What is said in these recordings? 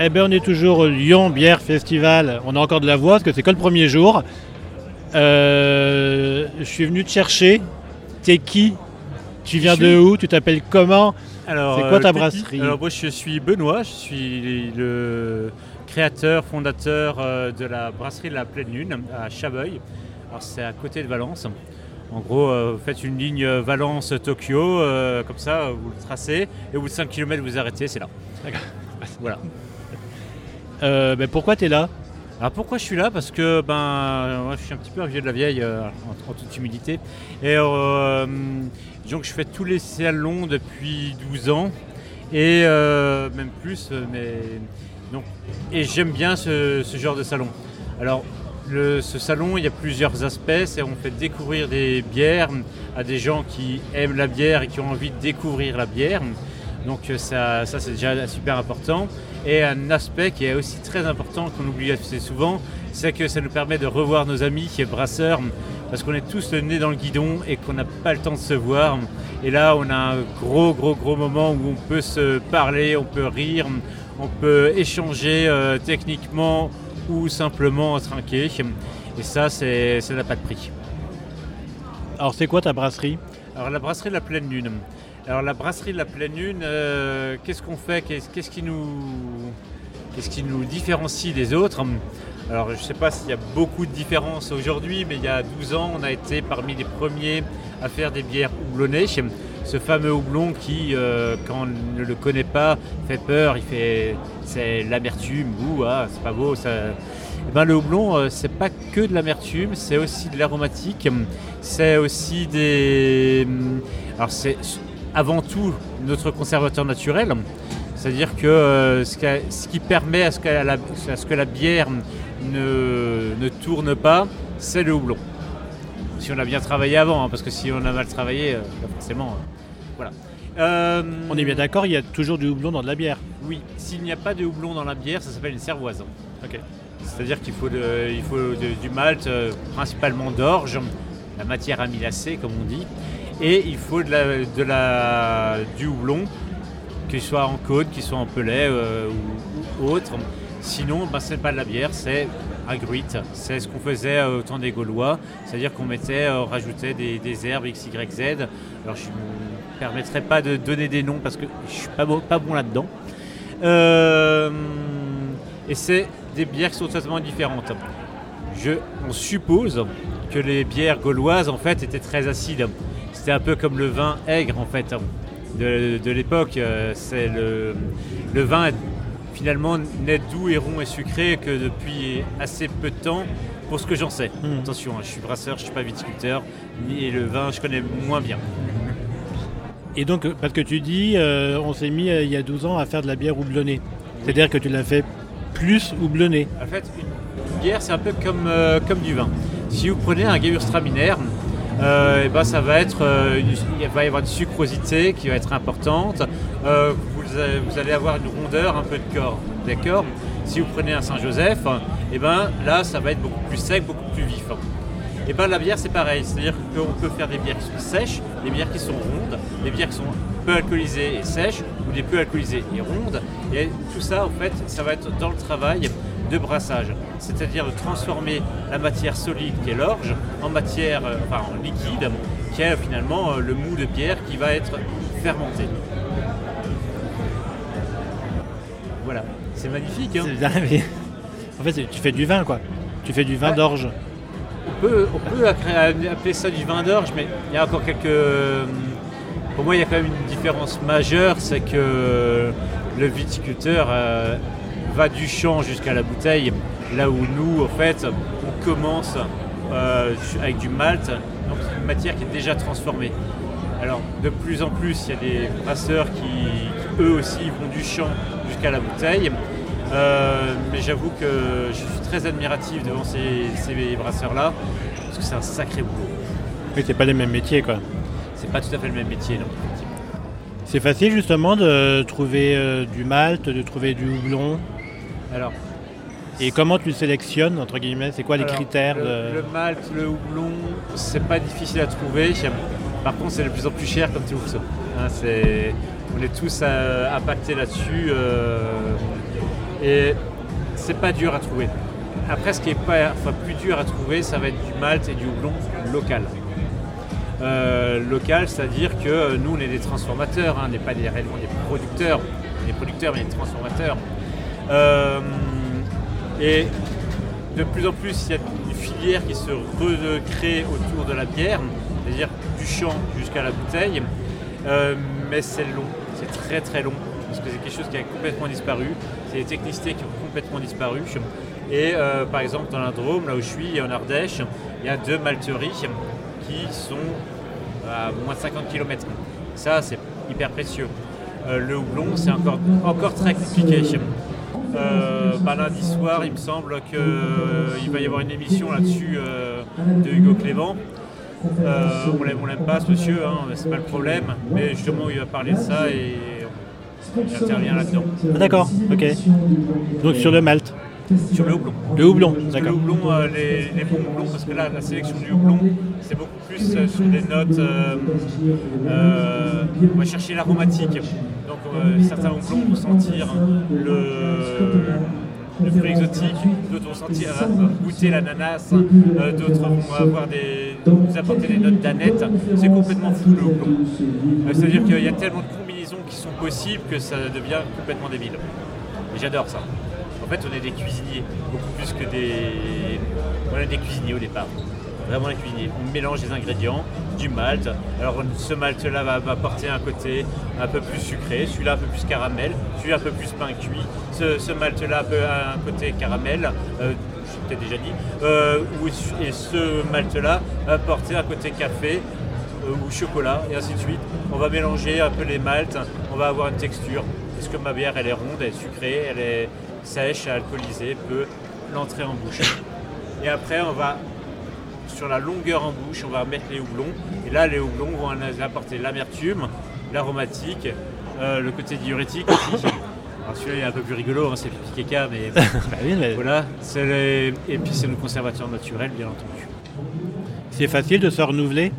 Eh bien, on est toujours au Lyon Bière Festival. On a encore de la voix parce que c'est que le premier jour. Je suis venu te chercher. T'es qui? Tu viens de où? Tu t'appelles comment? C'est quoi ta brasserie? Alors moi je suis Benoît, je suis le créateur, fondateur de la brasserie La Pleine Lune à Chabeuil. Alors c'est à côté de Valence. En gros, vous faites une ligne Valence-Tokyo, comme ça, vous le tracez, et au bout de 5 km vous arrêtez, c'est là. D'accord. Voilà. Ben pourquoi tu es là? Alors pourquoi je suis là? Parce que moi, je suis un petit peu un vieux de la vieille, en toute humilité. Et donc je fais tous les salons depuis 12 ans, et même plus, mais non. Et j'aime bien ce genre de salon. Alors, ce salon, il y a plusieurs aspects, c'est on fait découvrir des bières à des gens qui aiment la bière et qui ont envie de découvrir la bière. Donc ça c'est déjà super important. Et un aspect qui est aussi très important, qu'on oublie assez souvent, c'est que ça nous permet de revoir nos amis qui est brasseurs, parce qu'on est tous le nez dans le guidon et qu'on n'a pas le temps de se voir. Et là on a un gros moment où on peut se parler, on peut rire, on peut échanger techniquement ou simplement trinquer. Et ça n'a pas de prix. Alors c'est quoi ta brasserie? Alors la brasserie de la Pleine Lune. Alors la brasserie de la Pleine Lune, qu'est-ce qu'on fait? Qu'est-ce qui nous différencie des autres? Alors je ne sais pas s'il y a beaucoup de différences aujourd'hui, mais il y a 12 ans, on a été parmi les premiers à faire des bières houblonnées. Ce fameux houblon qui, quand on ne le connaît pas, fait peur, c'est l'amertume, c'est pas beau. Ça... Et ben, le houblon, c'est pas que de l'amertume, c'est aussi de l'aromatique, c'est aussi des... Alors c'est... avant tout notre conservateur naturel, c'est-à-dire que ce qui permet à ce que la bière ne tourne pas, c'est le houblon. Si on a bien travaillé avant, parce que si on a mal travaillé, forcément, voilà. On est bien d'accord, il y a toujours du houblon dans de la bière. Oui, s'il n'y a pas de houblon dans la bière, ça s'appelle une cervoise. Okay. C'est-à-dire qu'il faut, du malt, principalement d'orge, la matière amylacée comme on dit. Et il faut du houblon, qu'il soit en côte, qu'il soit en pellet ou autre. Sinon, ce n'est pas de la bière, c'est un gruit. C'est ce qu'on faisait au temps des Gaulois, c'est-à-dire qu'on rajoutait des herbes XYZ. Alors je ne me permettrai pas de donner des noms parce que je ne suis pas bon là-dedans. Et c'est des bières qui sont totalement différentes. On suppose que les bières gauloises en fait étaient très acides. C'était un peu comme le vin aigre en fait de l'époque. C'est le vin finalement n'est doux et rond et sucré que depuis assez peu de temps, pour ce que j'en sais. Attention, je suis brasseur, je suis pas viticulteur, et le vin je connais moins bien. Et donc parce que tu dis on s'est mis il y a 12 ans à faire de la bière houblonnée. C'est-à-dire que tu l'as fait plus houblonnée. En fait, une bière c'est un peu comme du vin. Si vous prenez un Gewurztraminer, ça va être, il va y avoir une sucrosité qui va être importante. Vous allez avoir une rondeur, un peu de corps, d'accord. Si vous prenez un Saint-Joseph, là, ça va être beaucoup plus sec, beaucoup plus vif. Et la bière, c'est pareil. C'est-à-dire qu'on peut faire des bières qui sont sèches, des bières qui sont rondes, des bières qui sont peu alcoolisées et sèches, ou des peu alcoolisées et rondes. Et tout ça, en fait, ça va être dans le travail de brassage, c'est-à-dire de transformer la matière solide qui est l'orge en liquide qui est finalement le mou de bière qui va être fermenté. Voilà, c'est magnifique. Hein, c'est bizarre, mais... En fait, tu fais du vin quoi. Tu fais du vin d'orge. On peut appeler ça du vin d'orge, mais il y a encore quelques... Pour moi, il y a quand même une différence majeure, c'est que le viticulteur va du champ jusqu'à la bouteille, là où nous, en fait, on commence avec du malt, donc c'est une matière qui est déjà transformée. Alors, de plus en plus, il y a des brasseurs qui eux aussi, vont du champ jusqu'à la bouteille. Mais j'avoue que je suis très admiratif devant ces brasseurs-là, parce que c'est un sacré boulot. Oui, c'est pas les mêmes métiers, quoi. C'est pas tout à fait le même métier, non. C'est facile, justement, de trouver du malt, de trouver du houblon. Alors, et comment tu sélectionnes, entre guillemets, c'est quoi les critères le malt, le houblon, c'est pas difficile à trouver. Par contre, c'est de plus en plus cher comme tout ça. On est tous impactés là-dessus. et c'est pas dur à trouver. Après, ce qui est pas, plus dur à trouver, ça va être du malt et du houblon local. Local, c'est-à-dire que nous, on est des transformateurs, on n'est pas réellement des producteurs. On est producteurs, mais des transformateurs. Et de plus en plus, il y a une filière qui se recrée autour de la bière, c'est-à-dire du champ jusqu'à la bouteille. Mais c'est long, c'est très très long, parce que c'est quelque chose qui a complètement disparu. C'est les technicités qui ont complètement disparu. Et par exemple, dans la Drôme, là où je suis, en Ardèche, il y a 2 malteries qui sont à moins de 50 km. Ça, c'est hyper précieux. Le houblon, c'est encore très compliqué. Lundi soir, il me semble qu'il va y avoir une émission là-dessus de Hugo Clévent. On l'aime pas ce monsieur, hein, c'est pas le problème, mais justement il va parler de ça et j'interviens là-dedans. Ah, d'accord, ok. Donc sur le malt. Sur le houblon. Le houblon, d'accord. Le houblon, les bons houblons, parce que là, la sélection du houblon, c'est beaucoup plus sur des notes. On va chercher l'aromatique. Donc certains houblons vont sentir le fruit exotique, d'autres vont sentir goûter l'ananas, d'autres vont avoir nous apporter des notes d'aneth. C'est complètement fou le houblon. C'est-à-dire qu'il y a tellement de combinaisons qui sont possibles que ça devient complètement débile. Et j'adore ça. En fait, on est des cuisiniers, beaucoup plus que des... On est des cuisiniers au départ, vraiment des cuisiniers. On mélange les ingrédients, du malt. Alors ce malt-là va apporter un côté un peu plus sucré, celui-là un peu plus caramel, celui-là un peu plus pain cuit. Ce malt-là a un côté caramel, je l'ai peut-être déjà dit, et ce malt-là va apporter un côté café ou chocolat, et ainsi de suite. On va mélanger un peu les malts, on va avoir une texture. Parce que ma bière, elle est ronde, elle est sucrée, elle est... sèche, alcoolisée, peut l'entrer en bouche. Et après, on va, sur la longueur en bouche, on va mettre les houblons. Et là, les houblons vont apporter l'amertume, l'aromatique, le côté diurétique aussi. Alors celui-là, il est un peu plus rigolo, hein, c'est le pipi caca, mais... bah oui, mais... Voilà, et puis c'est le conservateur naturel, bien entendu. C'est facile de se renouveler?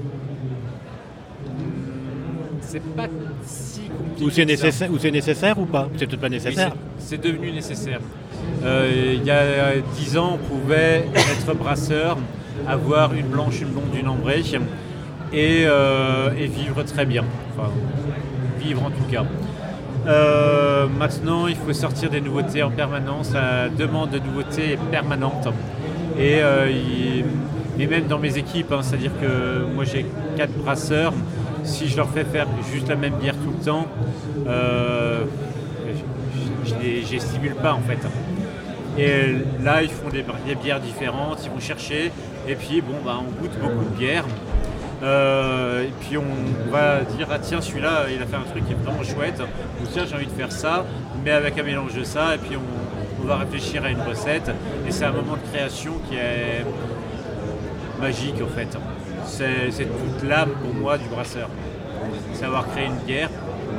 C'est pas si compliqué. Ou c'est nécessaire ou pas? C'est peut-être pas nécessaire. Oui, c'est devenu nécessaire. Il y a 10 ans, on pouvait être brasseur, avoir une blanche, une blonde, une ambrée et vivre très bien. Enfin, vivre en tout cas. Maintenant, il faut sortir des nouveautés en permanence. La demande de nouveautés est permanente. Et même dans mes équipes, hein, c'est-à-dire que moi j'ai 4 brasseurs. Si je leur fais faire juste la même bière tout le temps, je les stimule pas en fait. Et là, ils font des bières différentes, ils vont chercher, et puis bon, bah, on goûte beaucoup de bières. Et puis on va dire, ah tiens, celui-là, il a fait un truc qui est vraiment chouette, ou tiens, j'ai envie de faire ça, mais avec un mélange de ça, et puis on va réfléchir à une recette. Et c'est un moment de création qui est magique en fait. C'est toute l'âme pour moi du brasseur. Savoir créer une bière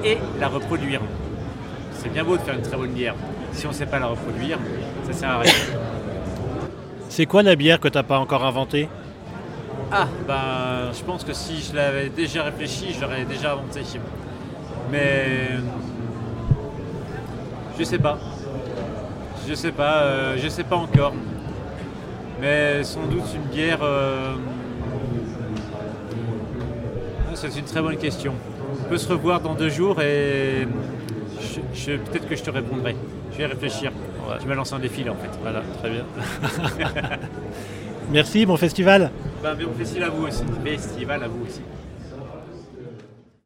et la reproduire. C'est bien beau de faire une très bonne bière. Si on ne sait pas la reproduire, ça ne sert à rien. C'est quoi la bière que tu n'as pas encore inventée? Je pense que si je l'avais déjà réfléchi, je l'aurais déjà inventée. Mais je sais pas. Je sais pas encore. Mais sans doute une bière. C'est une très bonne question. On peut se revoir dans 2 jours et peut-être que je te répondrai. Je vais réfléchir. Ouais. Tu m'as lancé un défi là en fait. Voilà, très bien. Merci, bon festival. Bon festival à vous aussi.